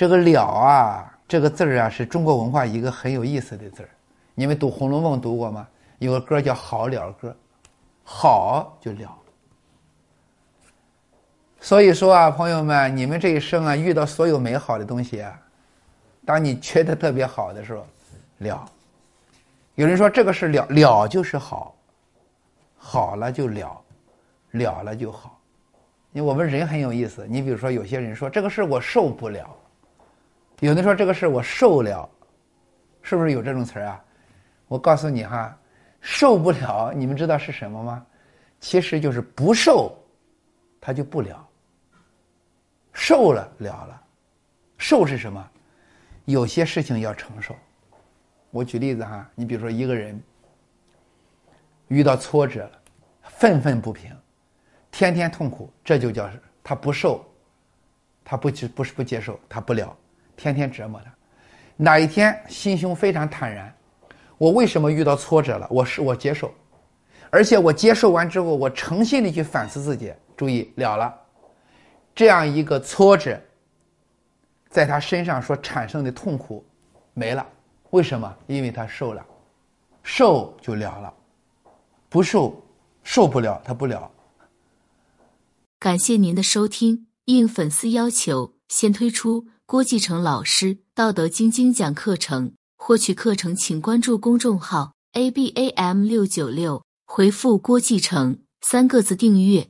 这个了啊，这个字儿啊，是中国文化一个很有意思的字儿。你们读《红楼梦》读过吗？有个歌叫《好了歌》，好就了。所以说啊，朋友们，你们这一生啊，遇到所有美好的东西啊，当你觉得特别好的时候，了。有人说这个是了，了就是好，好了就了，了了就好。因为我们人很有意思，你比如说有些人说这个事我受不了，有人说这个事我受了，是不是有这种词儿啊？我告诉你哈，受不了，你们知道是什么吗？其实就是不受，它就不了。受了了了，受是什么？有些事情要承受。我举例子哈，你比如说一个人遇到挫折了，愤愤不平，天天痛苦，这就叫他不受，他不接受，他不了，天天折磨他。哪一天心胸非常坦然，我为什么遇到挫折了？我接受，而且我接受完之后，我诚心地去反思自己。注意了了，这样一个挫折，在他身上所产生的痛苦没了。为什么？因为他受了，受就了了，不受，受不了，他不了。感谢您的收听，应粉丝要求，先推出郭继承老师《道德经》精讲课程，获取课程请关注公众号 ABAM696， 回复“郭继承”3个字订阅。